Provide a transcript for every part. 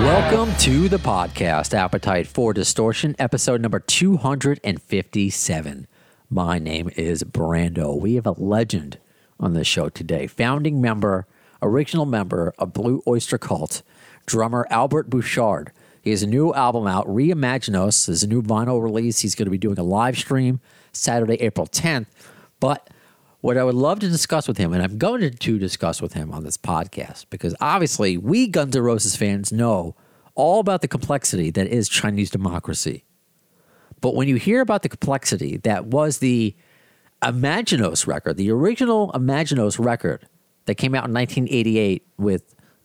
Welcome to the podcast, Appetite for Distortion, episode number 257. My name is Brando. We have a legend on the show today. Founding member, original member of Blue Oyster Cult, drummer Albert Bouchard. He has a new album out, Reimaginos. There's a new vinyl release. He's going to be doing a live stream Saturday, April 10th. But what I would love to discuss with him, and I'm going to discuss with him on this podcast, because obviously we Guns N' Roses fans know all about the complexity that is Chinese democracy. But when you hear about the complexity that was the Imaginos record, the original Imaginos record that came out in 1988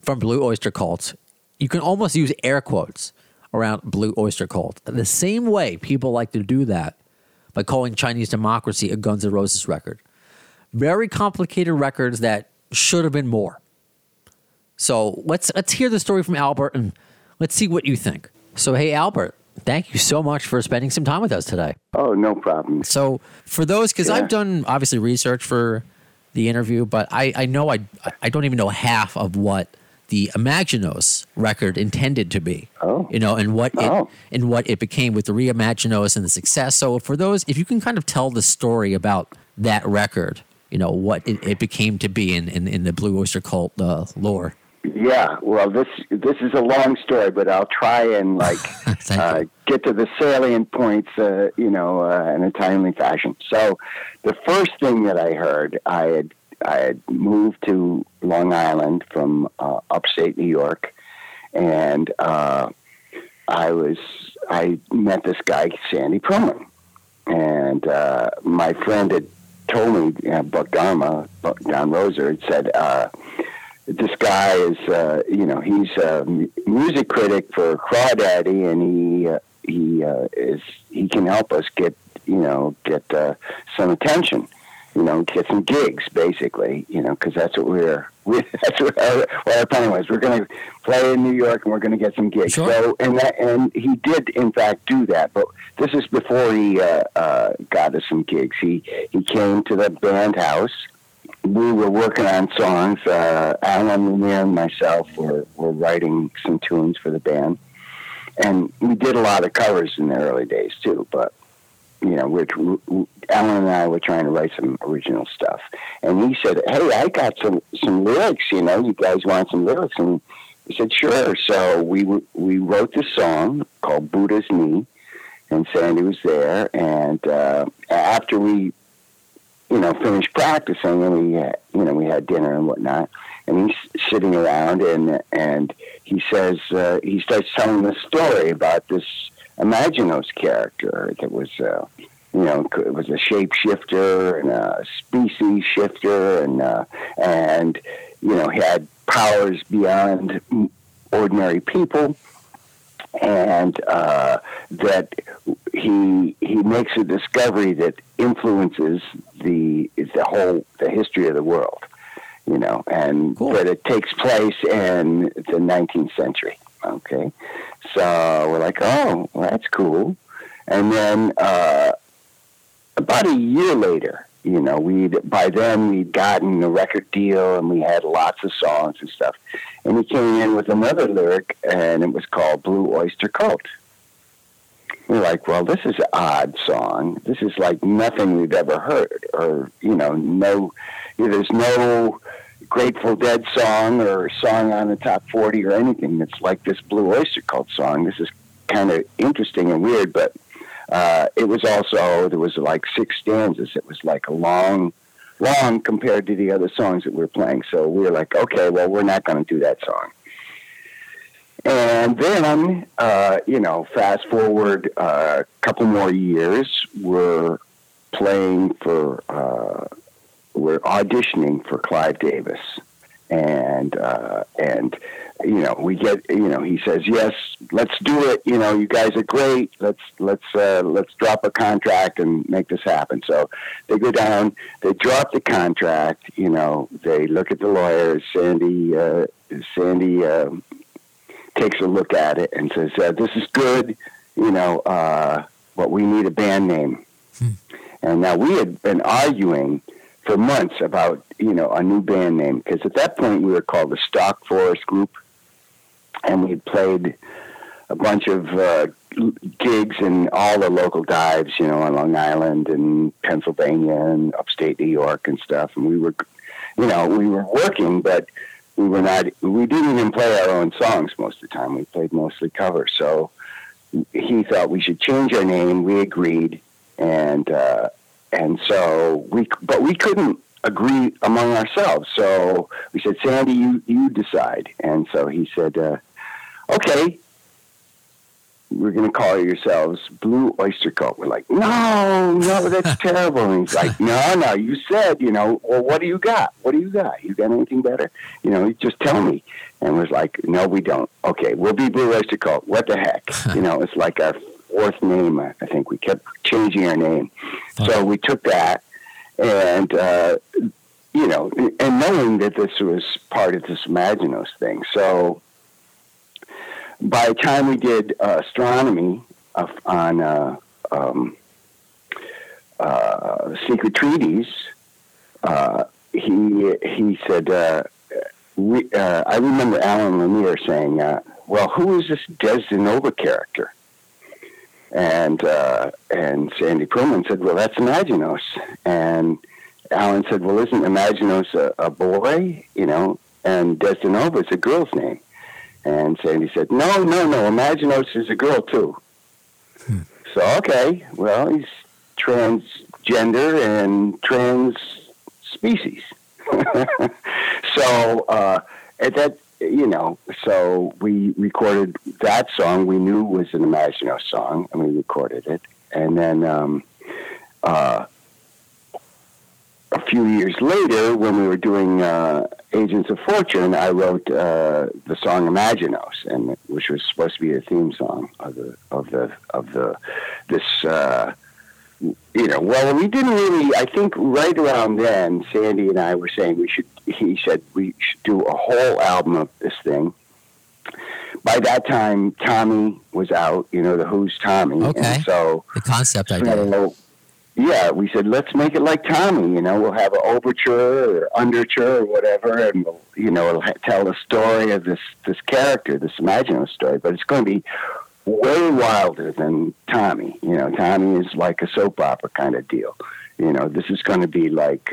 from Blue Oyster Cult, you can almost use air quotes around Blue Oyster Cult. The same way people like to do that by calling Chinese democracy a Guns N' Roses record. Very complicated records that should have been more. So let's hear the story from Albert and let's see what you think. So, hey, Albert, thank you so much for spending some time with us today. Oh, no problem. So for those, because I've done, obviously, research for the interview, but I know I don't even know half of what the Imaginos record intended to be, and what it became with the Reimaginos and the success. So for those, if you can kind of tell the story about that record, you know, what it became to be in the Blue Oyster Cult lore. Yeah, well, this is a long story, but I'll try and, like, get to the salient points, in a timely fashion. So the first thing that I heard, I had moved to Long Island from upstate New York, and I met this guy, Sandy Pearlman, and my friend had told me, Buck Dharma, Don Roser, had said, this guy is, he's a music critic for Crawdaddy, and he can help us get some attention, get some gigs, basically, because that's what our plan was. We're going to play in New York and we're going to get some gigs. Sure. So, and he did, in fact, do that. But this is before he got us some gigs. He came to the band house. We were working on songs. Alan Lanier and myself were writing some tunes for the band. And we did a lot of covers in the early days, too. But, Alan and I were trying to write some original stuff. And he said, hey, I got some lyrics, you guys want some lyrics? And we said, sure. So we wrote this song called Buddha's Knee, and Sandy was there. And after we, finished practicing, and we had dinner and whatnot, and he's sitting around, and he says, he starts telling the story about this Imaginos character that was, it was a shapeshifter and a species shifter, and he had powers beyond ordinary people, and that he makes a discovery that influences the history of the world, and cool. But it takes place in the 19th century. Okay, so we're like, oh, well, that's cool. And then about a year later, we'd gotten a record deal and we had lots of songs and stuff. And he came in with another lyric, and it was called Blue Oyster Cult. We're like, well, this is an odd song. This is like nothing we've ever heard, or, there's no Grateful Dead song or song on the top 40 or anything that's like this Blue Oyster Cult song. This is kind of interesting and weird, but it was also, there was like 6 stanzas. It was like long compared to the other songs that we were playing. So we were like, okay, well, we're not going to do that song. And then, fast forward a couple more years, we're playing for, we're auditioning for Clive Davis. And you know, we get, you know, he says, yes, let's do it. You know, you guys are great. Let's drop a contract and make this happen. So they go down, they drop the contract, you know, they look at the lawyers. Sandy takes a look at it and says, this is good, you know, but we need a band name. And now we had been arguing for months about, you know, a new band name, because at that point we were called the Stock Forest Group, and we played a bunch of gigs in all the local dives, you know, on Long Island and Pennsylvania and upstate New York and stuff. And we were, you know, we were working, but we were not. We didn't even play our own songs most of the time. We played mostly covers. So he thought we should change our name. We agreed, and so we couldn't agree among ourselves. So we said, Sandy, you decide. And so he said, okay, we're going to call yourselves Blue Oyster Cult. We're like, no, that's terrible. And he's like, no, you said, you know, well, what do you got? You got anything better? You know, just tell me. And was like, no, we don't. Okay, we'll be Blue Oyster Cult. What the heck? You know, it's like our fourth name, I think. We kept changing our name. Okay. So we took that. And, you know, and knowing that this was part of this Imaginos thing. So by the time we did astronomy on Secret Treaties, he said, I remember Alan Lanier saying, well, who is this Desdenova character? And Sandy Pearlman said, well, that's Imaginos. And Alan said, well, isn't Imaginos a boy, you know, and Desdenova is a girl's name. And Sandy said, no, Imaginos is a girl, too. So, okay, well, he's transgender and trans species. So, at that, you know, so we recorded that song. We knew was an Imaginos song, and we recorded it. And then a few years later, when we were doing Agents of Fortune, I wrote the song Imaginos, and which was supposed to be the theme song of this. You know, well, we didn't really. I think right around then, Sandy and I were saying we should. He said we should do a whole album of this thing. By that time, Tommy was out. You know, the Who's Tommy. Okay. And so the concept idea. Yeah, we said let's make it like Tommy. You know, we'll have an overture or underture or whatever, and we'll, you know, it'll tell the story of this character, this Imaginos story. But it's going to be way wilder than Tommy. You know, Tommy is like a soap opera kind of deal. You know, this is going to be like,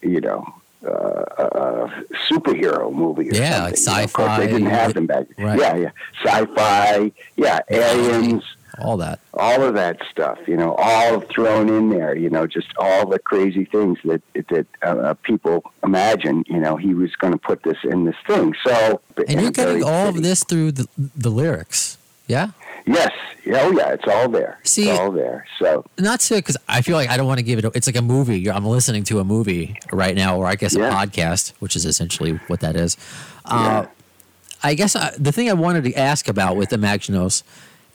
you know, a superhero movie or something. Yeah, like sci-fi. You know, of course, they didn't have them back then. Right. Yeah. Sci-fi, yeah, aliens. All that. All of that stuff, you know, all thrown in there, you know, just all the crazy things that people imagine, you know, he was going to put this in this thing. So, and you're getting all of this through the lyrics. Yeah? Yes. Oh, yeah. It's all there. See, it's all there. So not to, because I feel like I don't want to give it. It's like a movie. I'm listening to a movie right now, or I guess a podcast, which is essentially what that is. I guess the thing I wanted to ask about with Imaginos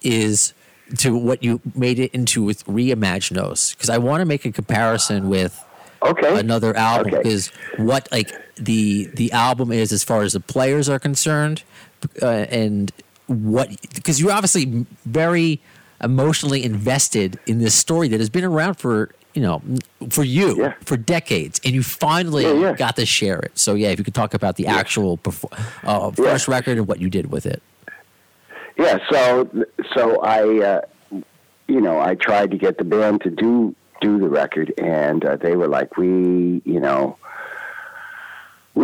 is to what you made it into with Reimaginos, because I want to make a comparison with another album. Is what like the album is as far as the players are concerned, and what, because you're obviously very emotionally invested in this story that has been around for, you know, for you for decades, and you finally got to share it. So if you could talk about the actual first record and what you did with it. Yeah, so I, you know, I tried to get the band to do the record, and they were like, we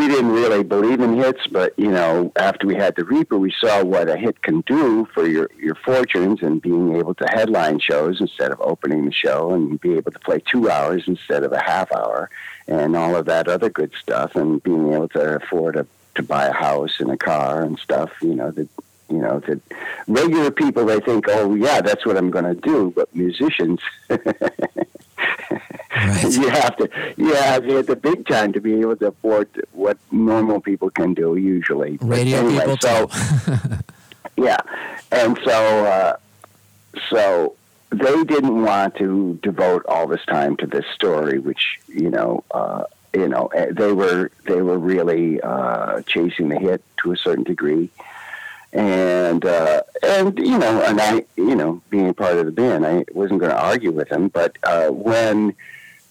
didn't really believe in hits, but, you know, after we had the Reaper, we saw what a hit can do for your fortunes and being able to headline shows instead of opening the show and be able to play 2 hours instead of a half hour and all of that other good stuff, and being able to afford to buy a house and a car and stuff, you know, that regular people, they think, oh, yeah, that's what I'm going to do, but musicians... Right. You have the big time to be able to afford what normal people can do usually. Radio anyway, people so, too. Yeah. And so they didn't want to devote all this time to this story, which, they were really chasing the hit to a certain degree. And I being part of the band, I wasn't going to argue with them. But when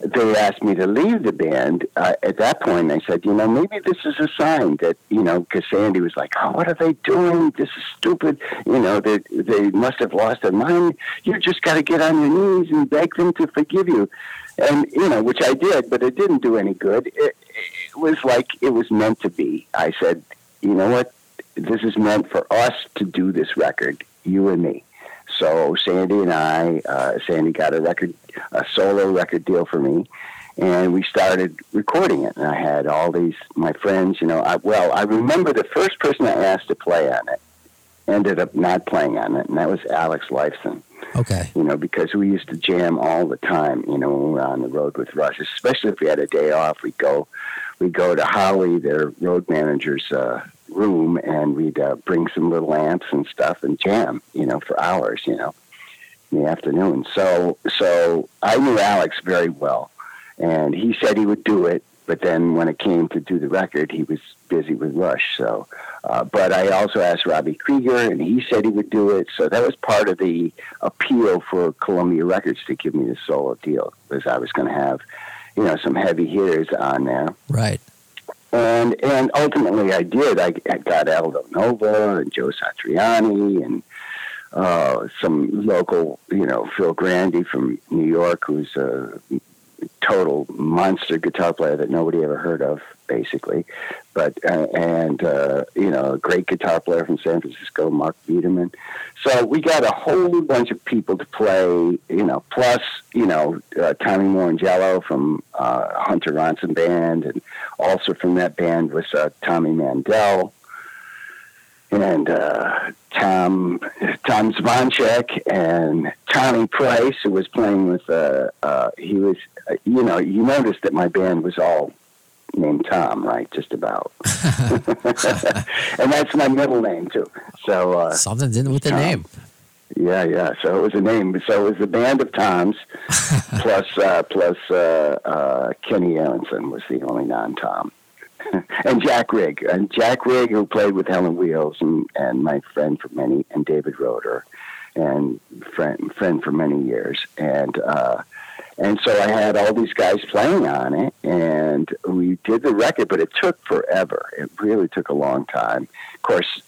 they asked me to leave the band, at that point I said, maybe this is a sign that, because Sandy was like, "Oh, what are they doing? This is stupid. They must have lost their mind. You just got to get on your knees and beg them to forgive you." And, which I did, but it didn't do any good. It was like it was meant to be. I said, you know what? This is meant for us to do this record, you and me. So Sandy and I, Sandy got a solo record deal for me, and we started recording it. And I had all these, my friends, I remember the first person I asked to play on it ended up not playing on it, and that was Alex Lifeson. Okay. Because we used to jam all the time, when we were on the road with Rush, especially if we had a day off, we'd go to Holly, their road manager's, room, and we'd bring some little amps and stuff and jam, for hours, in the afternoon. So I knew Alex very well, and he said he would do it, but then when it came to do the record, he was busy with Rush. So, but I also asked Robbie Krieger, and he said he would do it. So that was part of the appeal for Columbia Records to give me the solo deal, because I was going to have, some heavy hitters on there. Right. And ultimately, I did. I got Aldo Nova and Joe Satriani and some local, Phil Grandy from New York, who's a total monster guitar player that nobody ever heard of, basically. But a great guitar player from San Francisco, Mark Biederman. So we got a whole bunch of people to play, plus, Tommy Morangiello from Hunter Ronson Band, and also from that band was Tommy Mandel and Tom Zvonchek and Tommy Price, who was playing with, he was, you noticed that my band was all named Tom, right? Just about. And that's my middle name too. So something did with the Tom name. Yeah. So it was a name. So it was the band of Toms, plus Kenny Aronson was the only non-Tom, and Jack Rigg, who played with Helen Wheels and my friend for many, and David Roeder, and friend for many years, and so I had all these guys playing on it, and we did the record, but it took forever. It really took a long time. Of course,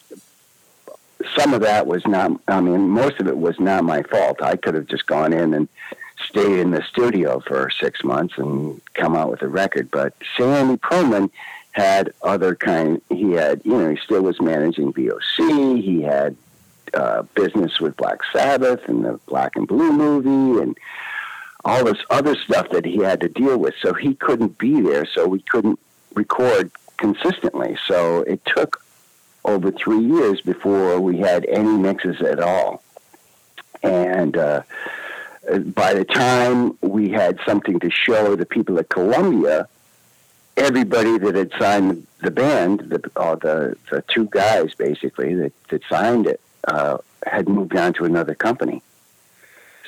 some of that was not, most of it was not my fault. I could have just gone in and stayed in the studio for 6 months and come out with a record, but Sandy Pearlman had other kind, he still was managing VOC, he had business with Black Sabbath and the Black and Blue movie, and all this other stuff that he had to deal with, so he couldn't be there, so we couldn't record consistently. So it took over 3 years before we had any mixes at all. And by the time we had something to show the people at Columbia, everybody that had signed the band, the two guys basically that signed it, had moved on to another company.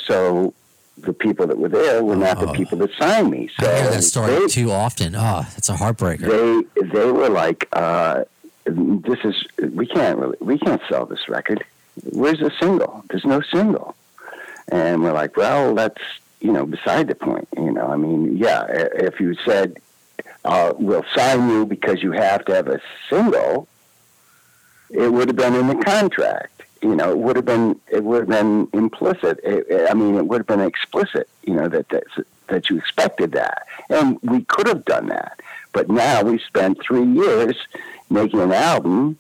So the people that were there were not the people that signed me. So I hear that story too often. Oh, that's a heartbreaker. They were like, we can't sell this record. Where's the single? There's no single. And we're like, well, that's, beside the point. If you said, we'll sign you because you have to have a single, it would have been in the contract. It would have been implicit. It would have been explicit. That you expected that, and we could have done that. But now we spent 3 years making an album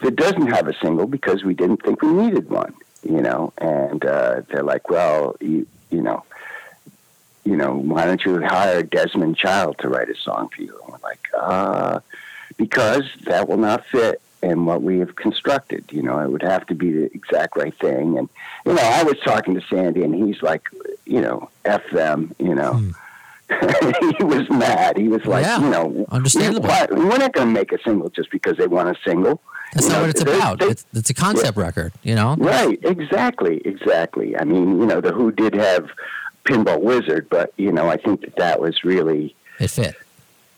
that doesn't have a single because we didn't think we needed one. And they're like, well, why don't you hire Desmond Child to write a song for you? And we're like, because that will not fit and what we have constructed, it would have to be the exact right thing. And, I was talking to Sandy, and he's like, F them, he was mad. He was like, yeah, you know, understandable. We're not going to make a single just because they want a single. That's you not know, what it's about. It's a concept record, you know? Right, exactly. I mean, you know, the Who did have Pinball Wizard, but, you know, I think that was really... It fit.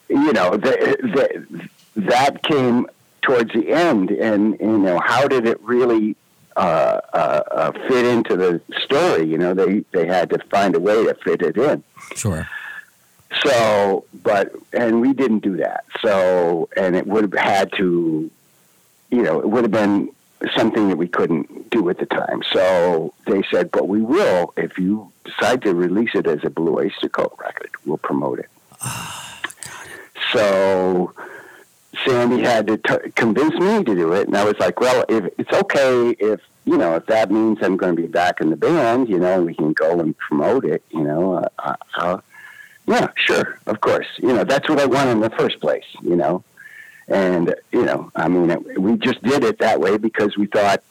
You know, that came towards the end, and, you know, how did it really... fit into the story, you know, they had to find a way to fit it in. Sure. So, and we didn't do that. So, and it would have had to, you know, it would have been something that we couldn't do at the time. So they said, but we will, if you decide to release it as a Blue Oyster Cult record, we'll promote it. Oh, God. So... Sandy had to convince me to do it, and I was like, well, if it's okay if, you know, if that means I'm going to be back in the band, you know, and we can go and promote it, you know, yeah, sure, of course. You know, that's what I wanted in the first place, you know. And, you know, I mean, we just did it that way because we thought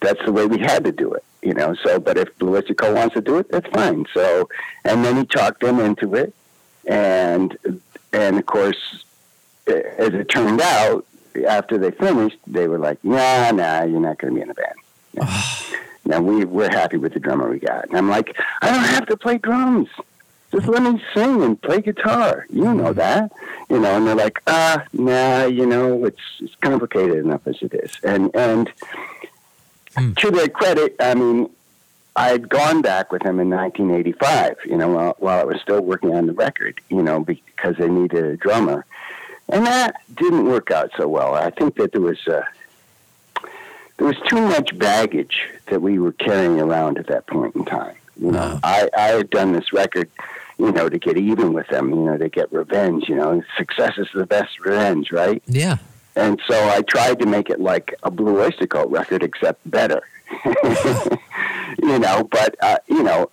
that's the way we had to do it, you know. So, but if Blue Oyster Cult wants to do it, that's fine. So, and then he talked them into it, and of course... As it turned out, after they finished, they were like, nah, you're not going to be in the band. No. Now, we're happy with the drummer we got. And I'm like, I don't have to play drums. Just let me sing and play guitar. You know that. You know, and they're like, you know, it's complicated enough as it is. And to their credit, I mean, I had gone back with them in 1985, you know, while I was still working on the record, you know, because they needed a drummer. And that didn't work out so well. I think that there was too much baggage that we were carrying around at that point in time. You know, I had done this record, you know, to get even with them, you know, to get revenge. You know, success is the best revenge, right? Yeah. And so I tried to make it like a Blue Oyster Cult record, except better. You know, but you know,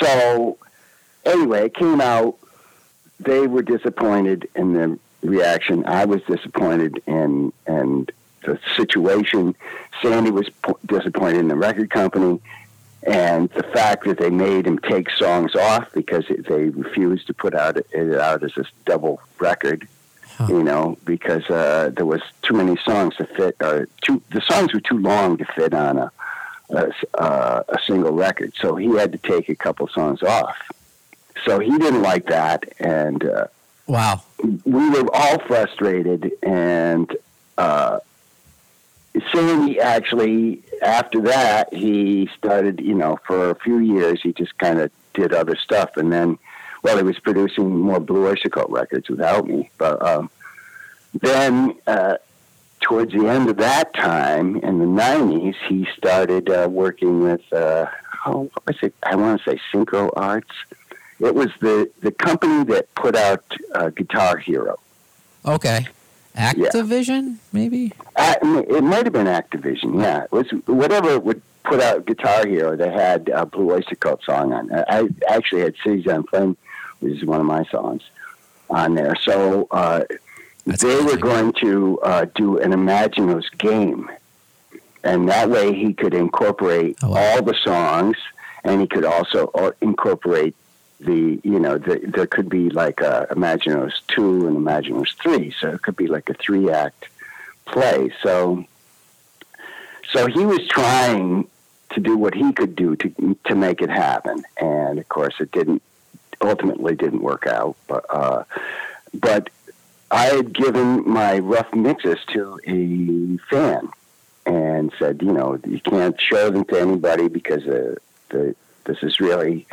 so anyway, it came out. They were disappointed in the reaction. I was disappointed in the situation. Sandy was disappointed in the record company and the fact that they made him take songs off because they refused to put it out as this double record, you know, because there was too many songs to fit. The songs were too long to fit on a single record, so he had to take a couple songs off. So he didn't like that, and wow, we were all frustrated. And Sandy actually, after that, he started, you know, for a few years, he just kind of did other stuff. And then, well, he was producing more Blue Oyster Cult records without me. But then, towards the end of that time, in the 90s, he started working with, what was it? I want to say Synchro Arts. It was the company that put out Guitar Hero. Okay. Activision, maybe? It might have been Activision, yeah. It was whatever it would put out Guitar Hero, they had a Blue Oyster Cult song on. I actually had Cities on Flame, which is one of my songs, on there. So they were going to do an Imaginos game, and that way he could incorporate all the songs, and he could also incorporate there could be like Imaginos 2 and Imaginos 3, so it could be like a 3-act play. So he was trying to do what he could do to make it happen, and of course it ultimately didn't work out. But I had given my rough mixes to a fan and said, you know, you can't show them to anybody because this is really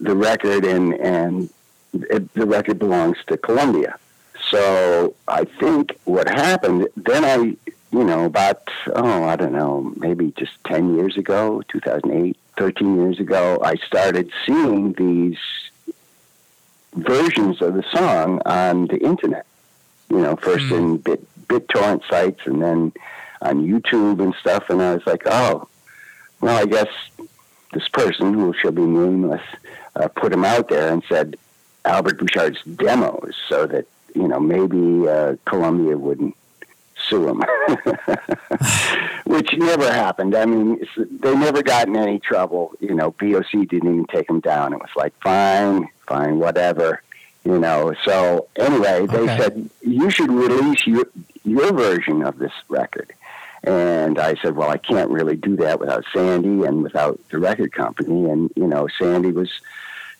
the record, and the record belongs to Columbia. So I think what happened, then I, you know, about, I don't know, maybe just 10 years ago, 2008, 13 years ago, I started seeing these versions of the song on the internet, you know, first in BitTorrent sites and then on YouTube and stuff. And I was like, I guess this person, who shall be nameless, put him out there and said Albert Bouchard's demos, so that, you know, maybe Columbia wouldn't sue him, which never happened. I mean, they never got in any trouble. You know, BOC didn't even take him down. It was like, fine, satisfying, whatever, you know. So anyway, they said, you should release your version of this record. And I said, well, I can't really do that without Sandy and without the record company. And, you know, Sandy was,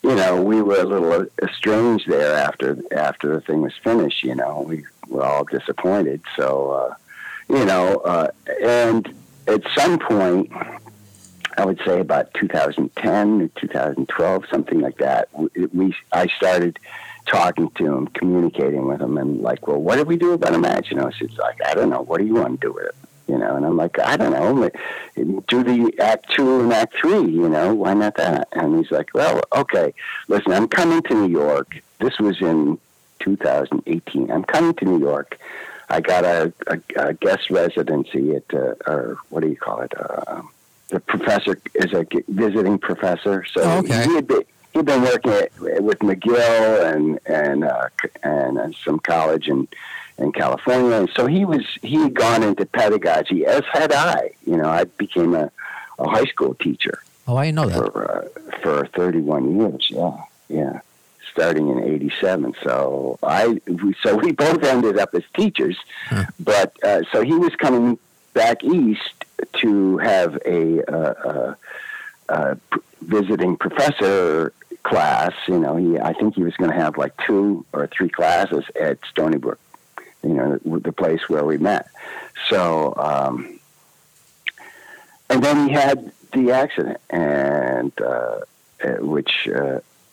you know, we were a little estranged there after the thing was finished, you know. We were all disappointed. So, you know, and at some point, I would say about 2010 or 2012, something like that, I started talking to him, communicating with him, and like, well, what do we do about Imaginos? He's like, I don't know. What do you want to do with it? You know, and I'm like, I don't know. Do the Act 2 and Act 3, you know, why not that? And he's like, well, okay, listen, I'm coming to New York. This was in 2018. I'm coming to New York. I got a guest residency at, or what do you call it? The professor is a visiting professor. So he'd been working with McGill and some college in California, and so he'd gone into pedagogy, as had I. You know, I became a high school teacher. Oh, I know that for 31 years. Yeah, starting in '87. So we both ended up as teachers, but so he was coming back east to have a visiting professor class. You know, I think he was going to have like 2 or 3 classes at Stony Brook, you know, the place where we met. So, and then he had the accident, and which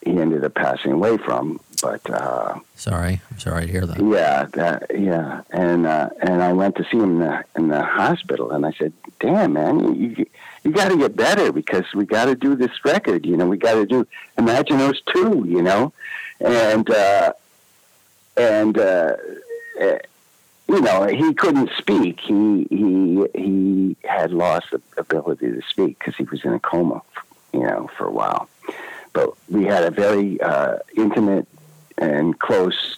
he ended up passing away from. But I'm sorry to hear that. Yeah. And I went to see him in the hospital, and I said, "Damn, man, you got to get better, because we got to do this record. You know, we got to do Imaginos 2. You know, and." You know, he couldn't speak. He had lost the ability to speak because he was in a coma, you know, for a while. But we had a very intimate and close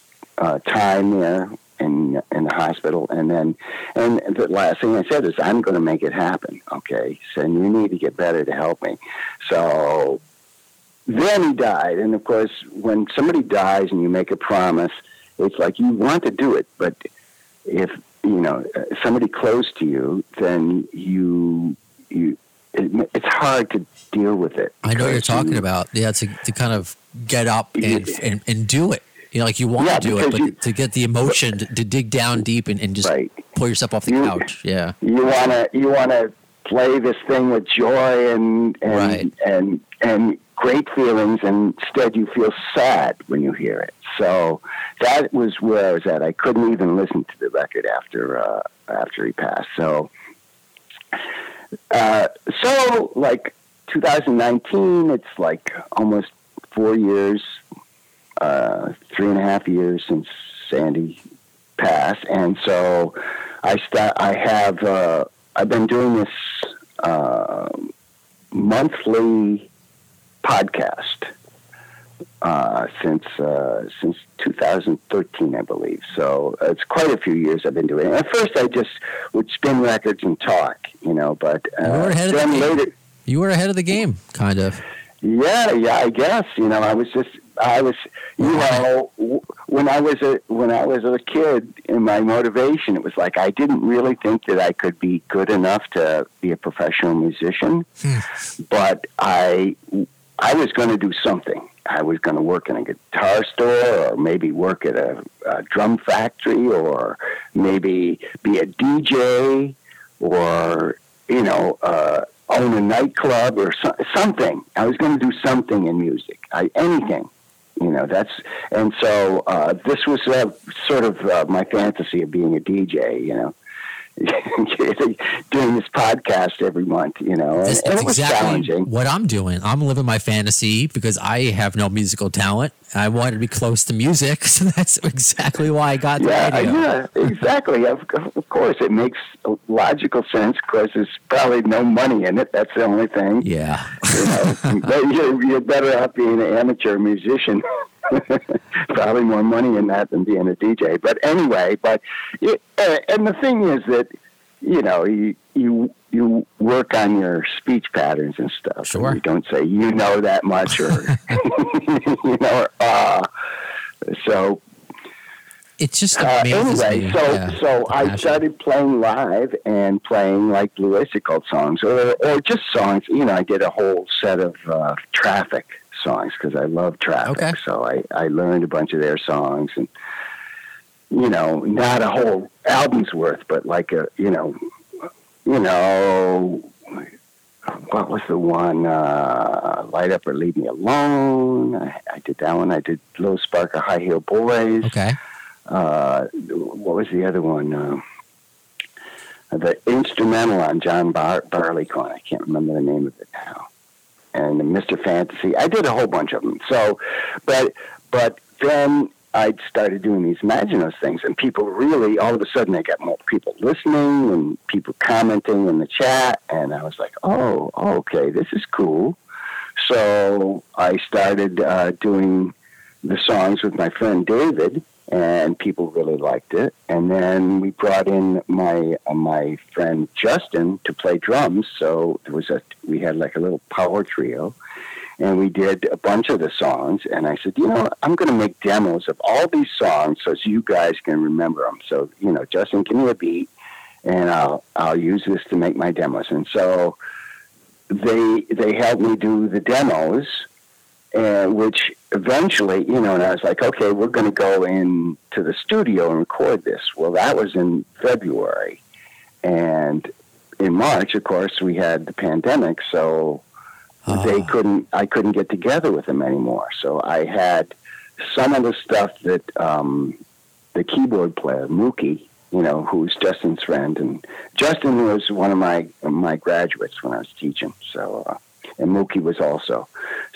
time there in the hospital. And the last thing I said is, I'm going to make it happen. Okay, so you need to get better to help me. So then he died, and of course, when somebody dies and you make a promise, it's like you want to do it, but if, you know, somebody close to you, then it's hard to deal with it. I know what you're talking about. Yeah, to kind of get up and do it. You know, like you want to do it, but to get the emotion to dig down deep and just pull yourself off the couch. Yeah, you wanna play this thing with joy and great feelings, and instead you feel sad when you hear it. So that was where I was at. I couldn't even listen to the record after he passed. So like 2019, it's like almost 4 years, 3.5 years since Sandy passed, and so I've been doing this monthly podcast since 2013, I believe. So it's quite a few years I've been doing it. At first, I just would spin records and talk, you know. But you were ahead of the game, kind of. Yeah, I guess. You know, when I was a kid, in my motivation, it was like I didn't really think that I could be good enough to be a professional musician, but I was going to do something. I was going to work in a guitar store, or maybe work at a drum factory, or maybe be a DJ, or, you know, own a nightclub or something. I was going to do something in music, anything. You know, so this was sort of my fantasy of being a DJ, you know, doing this podcast every month, you know. And it was exactly challenging. What I'm doing, I'm living my fantasy because I have no musical talent. I wanted to be close to music, so that's exactly why I got the radio. Yeah, exactly. Of course, it makes logical sense. Of course, there's probably no money in it. That's the only thing. Yeah. You know, you're better off being an amateur musician. Probably more money in that than being a DJ. But anyway, and the thing is that, you know, you you work on your speech patterns and stuff. Sure. And you don't say, you know, that much, or, you know, or, so it's just amazing. Anyway, so I started playing live and playing like Blue Oyster Cult songs, or just songs. You know, I did a whole set of Traffic songs because I love Traffic. Okay. So I learned a bunch of their songs, and, you know, not a whole album's worth, but like a, you know, what was the one? Light Up or Leave Me Alone. I did that one. I did Little Spark of High Heel Boys. Okay. What was the other one? The instrumental on John Barleycorn. I can't remember the name of it now. And Mr. Fantasy. I did a whole bunch of them. So, but then I started doing these Imaginos things, and people really, all of a sudden, I got more people listening and people commenting in the chat, and I was like, oh, okay, this is cool. So I started doing the songs with my friend David, and people really liked it. And then we brought in my friend Justin to play drums, so there was we had like a little power trio. And we did a bunch of the songs, and I said, you know, I'm going to make demos of all these songs so you guys can remember them. So, you know, Justin, give me a beat, and I'll use this to make my demos. And so they helped me do the demos, which eventually, you know, and I was like, okay, we're going to go into the studio and record this. Well, that was in February. And in March, of course, we had the pandemic, so... I couldn't get together with them anymore. So I had some of the stuff that the keyboard player, Mookie, you know, who's Justin's friend. And Justin was one of my graduates when I was teaching. So, and Mookie was also.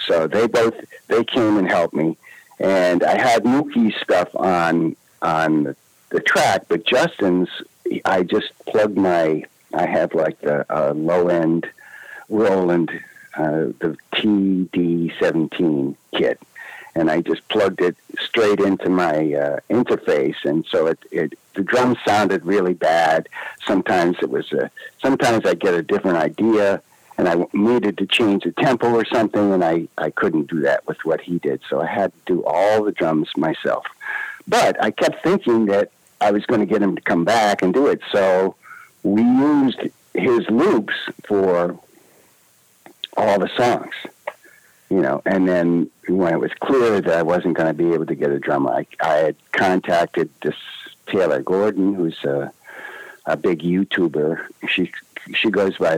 So they came and helped me. And I had Mookie's stuff on the track, but Justin's, I just plugged I have like the low-end Roland... the TD-17 kit, and I just plugged it straight into my interface, and so the drums sounded really bad. Sometimes I get a different idea, and I needed to change the tempo or something, and I couldn't do that with what he did, so I had to do all the drums myself. But I kept thinking that I was going to get him to come back and do it, so we used his loops for all the songs, you know, and then when it was clear that I wasn't going to be able to get a drummer, I had contacted this Taylor Gordon, who's a big YouTuber. She goes by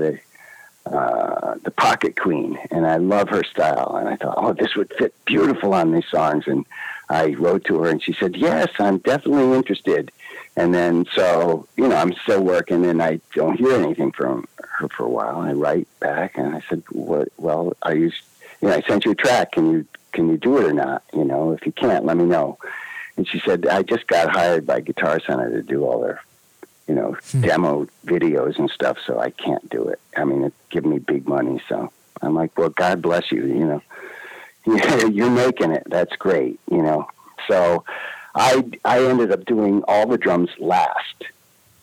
the Pocket Queen, and I love her style. And I thought, oh, this would fit beautiful on these songs. And I wrote to her, and she said, yes, I'm definitely interested. And then, so, you know, I'm still working, and I don't hear anything from her for a while. I write back, and I said, well, I sent you a track. Can you do it or not? You know, if you can't, let me know. And she said, I just got hired by Guitar Center to do all their, you know, demo videos and stuff, so I can't do it. I mean, it give me big money, so I'm like, well, God bless you, you know. You're making it. That's great, you know. So I ended up doing all the drums last.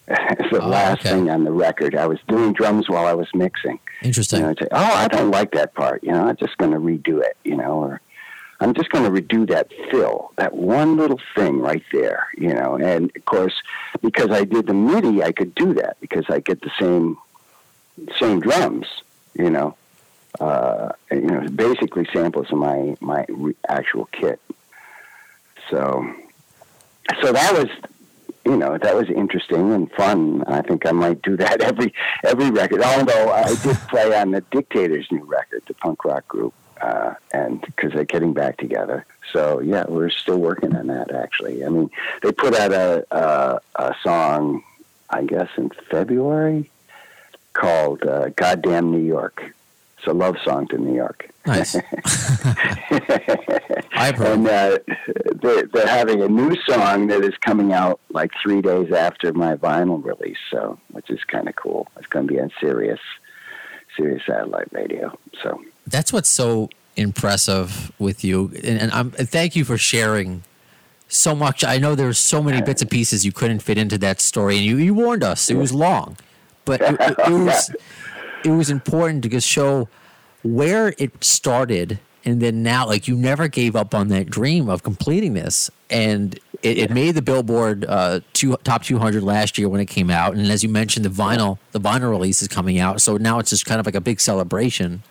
It's the last thing on the record. I was doing drums while I was mixing. Interesting. You know, I'd say, I don't like that part. You know, I'm just going to redo it, you know, or I'm just going to redo that fill, that one little thing right there, you know. And, of course, because I did the MIDI, I could do that because I get the same drums, you know. Basically samples of my actual kit. So that was... You know, that was interesting and fun. I think I might do that every record. Although I did play on the Dictators' new record, the punk rock group, and because they're getting back together. So yeah, we're still working on that. Actually, I mean, they put out a song, I guess, in February called "Goddamn New York." It's a love song to New York. Nice. And they're having a new song that is coming out like 3 days after my vinyl release, so which is kind of cool. It's going to be on Sirius Satellite Radio. So that's what's so impressive with you, and thank you for sharing so much. I know there's so many bits and pieces you couldn't fit into that story, and you warned us it was long. but it was important to show where it started, and then now, like, you never gave up on that dream of completing this, and it made the Billboard top 200 last year when it came out, and as you mentioned, the vinyl release is coming out, so now it's just kind of like a big celebration.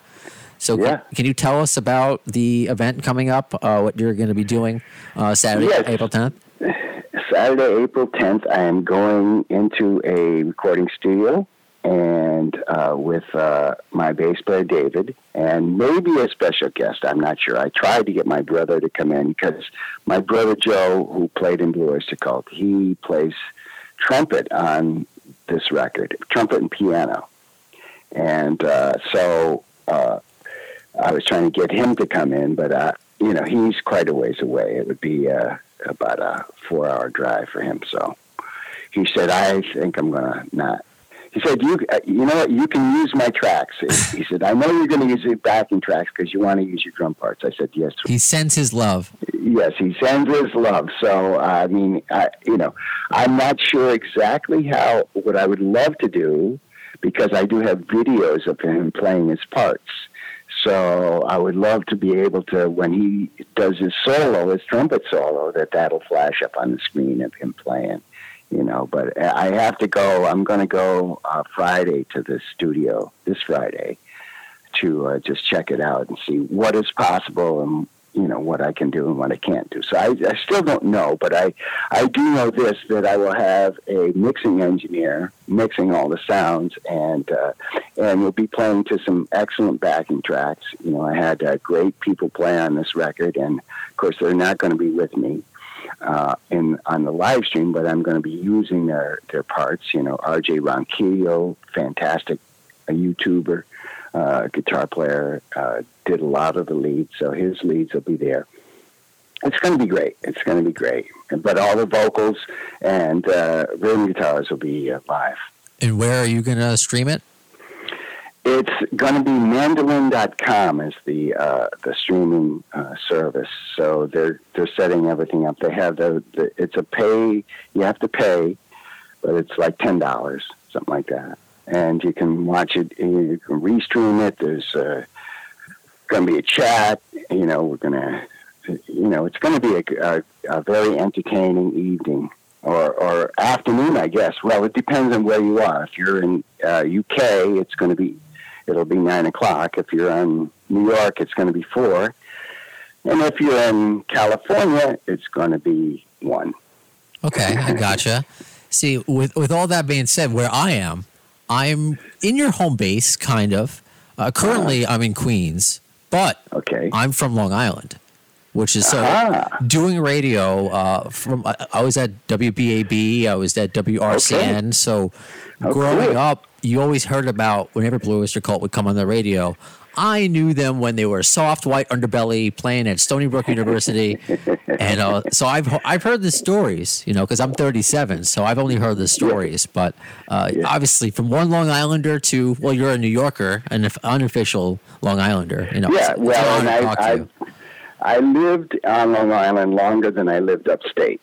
So can you tell us about the event coming up, what you're going to be doing Saturday, April 10th? Saturday, April 10th, I am going into a recording studio and with my bass player, David, and maybe a special guest. I'm not sure. I tried to get my brother to come in because my brother, Joe, who played in Blue Oyster Cult, he plays trumpet on this record, trumpet and piano. And so I was trying to get him to come in, but, he's quite a ways away. It would be about a 4-hour drive for him. So he said, I think I'm going to not. He said, you know what? You can use my tracks. He said, I know you're going to use your backing tracks because you want to use your drum parts. I said, yes. He sends his love. Yes, he sends his love. So, I'm not sure exactly how, what I would love to do, because I do have videos of him playing his parts. So I would love to be able to, when he does his solo, his trumpet solo, that'll flash up on the screen of him playing, But I have to go. I'm going to go Friday to the studio, this Friday, to just check it out and see what is possible and, what I can do and what I can't do. So I still don't know, but I do know this, that I will have a mixing engineer mixing all the sounds, and we'll be playing to some excellent backing tracks. I had great people play on this record, and of course they're not going to be with me on the live stream, but I'm going to be using their parts. RJ Ronquillo, fantastic YouTuber, guitar player, did a lot of the leads, so his leads will be there. It's going to be great. It's going to be great. But all the vocals and rhythm guitars will be live. And where are you going to stream it? It's going to be mandolin.com is the streaming service. So they're setting everything up. They have it's a pay. You have to pay, but it's like $10, something like that. And you can watch it, and you can restream it. There's going to be a chat. We're going to, it's going to be a very entertaining evening or afternoon, I guess. Well, it depends on where you are. If you're in UK, it'll be 9:00. If you're in New York, it's going to be 4:00. And if you're in California, it's going to be 1:00. Okay, I gotcha. See, with all that being said, where I am, I'm in your home base, kind of. Currently, I'm in Queens, but I'm from Long Island, which is doing radio. I was at WBAB, I was at WRCN. Okay. So growing up, you always heard about whenever Blue Oyster Cult would come on the radio. I knew them when they were soft white underbelly playing at Stony Brook University, and so I've heard the stories, because I'm 37, so I've only heard the stories. But obviously, from one Long Islander to you're a New Yorker, an unofficial Long Islander, I lived on Long Island longer than I lived upstate.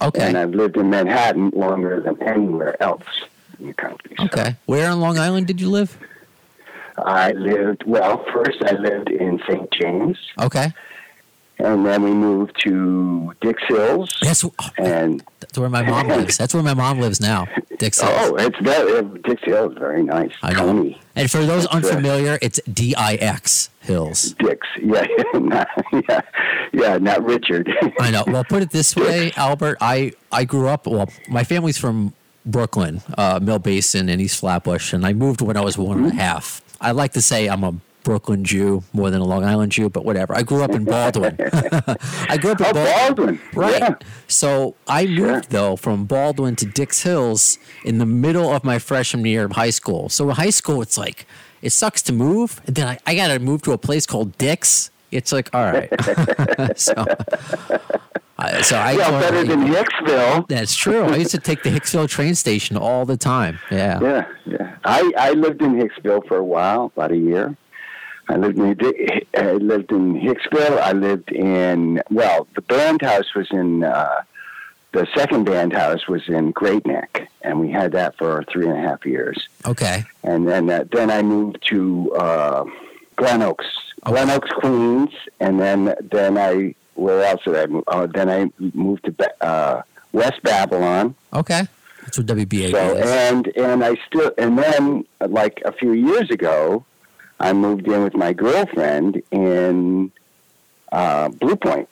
Okay, and I've lived in Manhattan longer than anywhere else in the country. So. Okay, where on Long Island did you live? First I lived in St. James. Okay. And then we moved to Dix Hills. That's where my mom lives. That's where my mom lives now, Dix Hills. Oh, Dix Hills, very nice. I know. Tommy. And for those unfamiliar, it's D-I-X Hills. Dix, not Richard. I know. Well, put it this way, Albert, I grew up, my family's from Brooklyn, Mill Basin and East Flatbush, and I moved when I was one and a half. I like to say I'm a Brooklyn Jew more than a Long Island Jew, but whatever. I grew up in Baldwin. Baldwin. Right. Yeah. So I moved, though, from Baldwin to Dix Hills in the middle of my freshman year of high school. So in high school, it's like, it sucks to move. And then I got to move to a place called Dix. It's like, all right. Better than Hicksville. That's true. I used to take the Hicksville train station all the time. Yeah. Yeah, yeah. I lived in Hicksville for a while, about a year. I lived in Hicksville. I lived in the band house was in The second band house was in Great Neck, and we had that for 3.5 years. Okay. And then I moved to Glen Oaks, Queens, and then I where else did I move? Then I moved to West Babylon. Okay, that's what WBA so, is. And I still and then like a few years ago, I moved in with my girlfriend in Blue Point.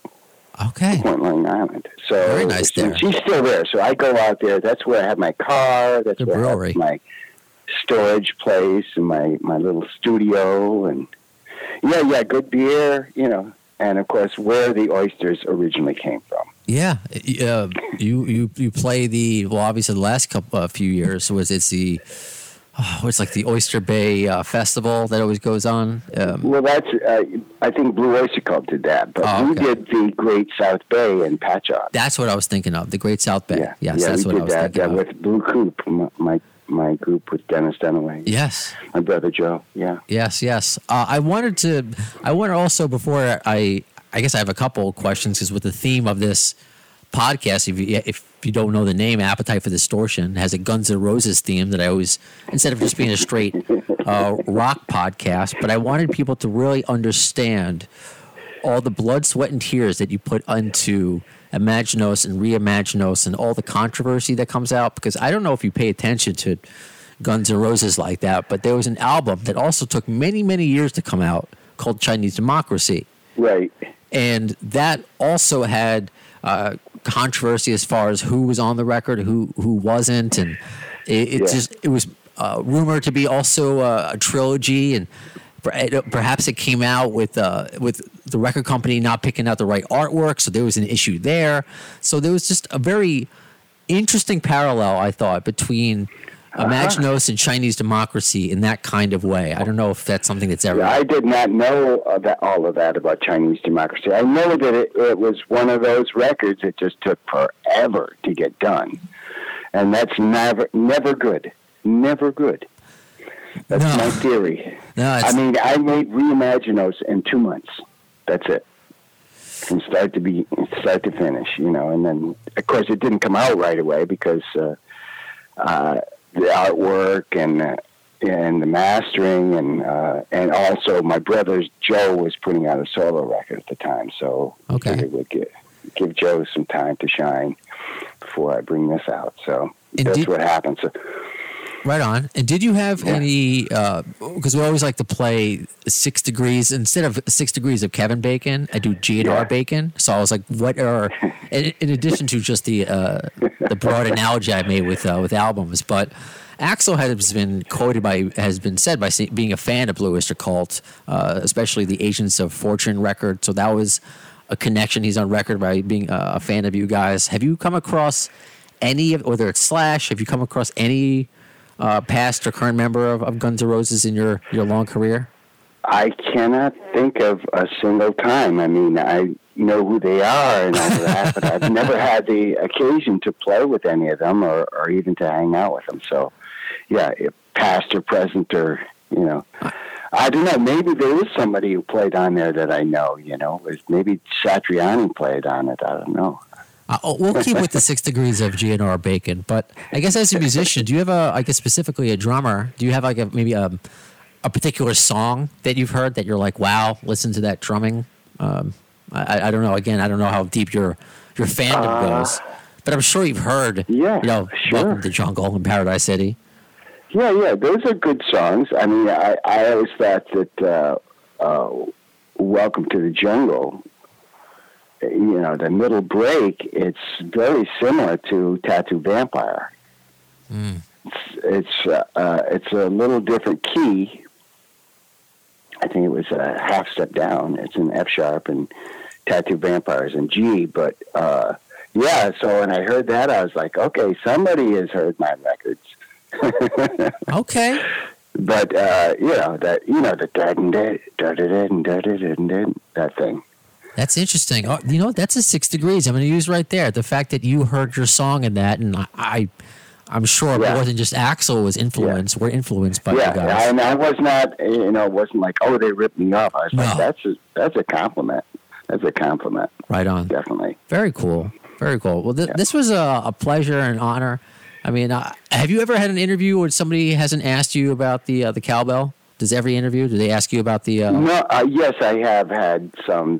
Okay. Point Long Island. So very nice there. She's still there, so I go out there. That's where I have my car. That's where I have my storage place and my little studio. And yeah, good beer, you know. And, of course, where the oysters originally came from. Yeah. You play the, well, obviously the last few years was it's like the Oyster Bay Festival that always goes on. Well, that's I think Blue Oyster Cult did that, but we did the Great South Bay in Patchogue. That's what I was thinking of, the Great South Bay. Yeah. Yes, that's what I was thinking of. With Blue Coop, my group with Dennis Dunaway. Yes, my brother Joe. Yeah. Yes. I want to also before I guess I have a couple of questions because with the theme of this podcast, if you don't know the name, Appetite for Distortion has a Guns N' Roses theme that I always, instead of just being a straight rock podcast, but I wanted people to really understand all the blood, sweat, and tears that you put into Imaginos and Reimaginos and all the controversy that comes out, because I don't know if you pay attention to Guns N' Roses like that, but there was an album that also took many, many years to come out called Chinese Democracy. Right. And that also had... controversy as far as who was on the record, who wasn't, and it was rumored to be also a trilogy, and perhaps it came out with the record company not picking out the right artwork, so there was an issue there. So there was just a very interesting parallel, I thought, between Imaginos and Chinese Democracy in that kind of way. I don't know if that's something that's ever... Yeah, I did not know all of that about Chinese Democracy. I know that it was one of those records that just took forever to get done. And that's never good. Never good. That's my theory. No, I mean, I made Reimaginos in 2 months. That's it. From start to finish, you know. And then, of course, it didn't come out right away because... the artwork and the mastering and also my brother Joe was putting out a solo record at the time, so it would give Joe some time to shine before I bring this out. So that's what happened. So, right on. And did you have any? Because we always like to play 6 degrees instead of 6 degrees of Kevin Bacon. I do G&R Bacon. So I was like, what are? In addition to just the broad analogy I made with albums, but Axl has been said by being a fan of Blue Oyster Cult, especially the Agents of Fortune record. So that was a connection. He's on record by being a fan of you guys. Have you come across any of, whether it's Slash? Have you come across any? Past or current member of Guns N' Roses in your long career? I cannot think of a single time. I mean, I know who they are and all that, but I've never had the occasion to play with any of them or even to hang out with them. So, yeah, past or present or, you know. I don't know. Maybe there is somebody who played on there that I know, you know. Maybe Satriani played on it. I don't know. We'll keep with the 6 degrees of G&R Bacon, but I guess as a musician, do you have specifically a drummer? Do you have maybe a particular song that you've heard that you're like, wow, listen to that drumming? I don't know. Again, I don't know how deep your fandom goes, but I'm sure you've heard. Yeah, you know, sure. Welcome to Jungle and Paradise City. Yeah, those are good songs. I mean, I always thought that Welcome to the Jungle. You know, the middle break, it's very similar to Tattoo Vampire. Mm. It's a little different key. I think it was a half step down. It's in F sharp, and Tattoo Vampire is in G. But, so when I heard that, I was like, okay, somebody has heard my records. Okay. But, the that thing. That's interesting. Oh, you know, that's a 6 degrees. I'm going to use right there. The fact that you heard your song in that, and I'm sure it wasn't just Axl was influenced. Yeah. We're influenced by you guys. Yeah, and I was not, it wasn't like, oh, they ripped me off. I was like, that's a compliment. Right on. Definitely. Very cool. Very cool. Well, this was a pleasure and honor. I mean, have you ever had an interview where somebody hasn't asked you about the cowbell? Does every interview, do they ask you about the... yes, I have had some,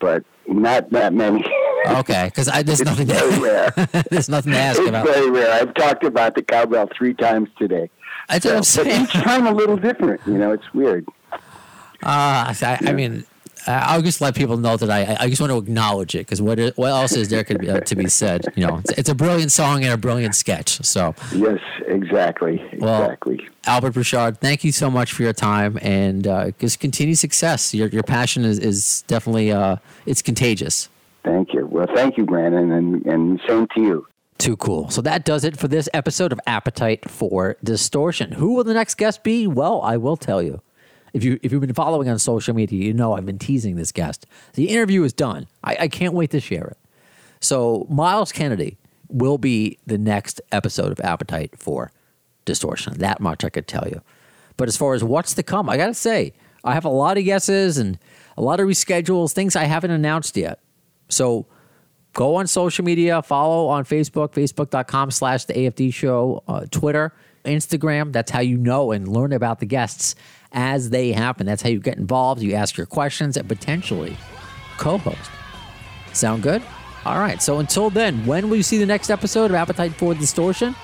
but not that many. Okay, because there's nothing to ask. There's nothing to ask about. It's very rare. I've talked about the cowbell 3 times today. That's what I'm saying. But each time a little different. You know, it's weird. I mean... I'll just let people know that I just want to acknowledge it, because what else is there could be, to be said? You know, it's a brilliant song and a brilliant sketch. So yes, exactly. Well, Albert Bouchard, thank you so much for your time, and just continued success. Your passion is definitely it's contagious. Thank you. Well, thank you, Brandon, and same to you. Too cool. So that does it for this episode of Appetite for Distortion. Who will the next guest be? Well, I will tell you. If you've been following on social media, you know I've been teasing this guest. The interview is done. I can't wait to share it. So Miles Kennedy will be the next episode of Appetite for Distortion. That much I could tell you. But as far as what's to come, I got to say, I have a lot of guesses and a lot of reschedules, things I haven't announced yet. So go on social media, follow on Facebook, facebook.com/theAFDshow, Twitter, Instagram. That's how you know and learn about the guests as they happen. That's how you get involved. You ask your questions and potentially co-host. Sound good? All right. So until then, when will you see the next episode of Appetite for Distortion?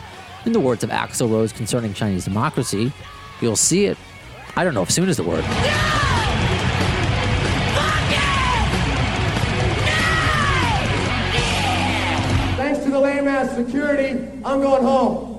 In the words of Axl Rose concerning Chinese democracy, you'll see it. I don't know if soon is the word. Yeah! Thanks to the lame ass security, I'm going home.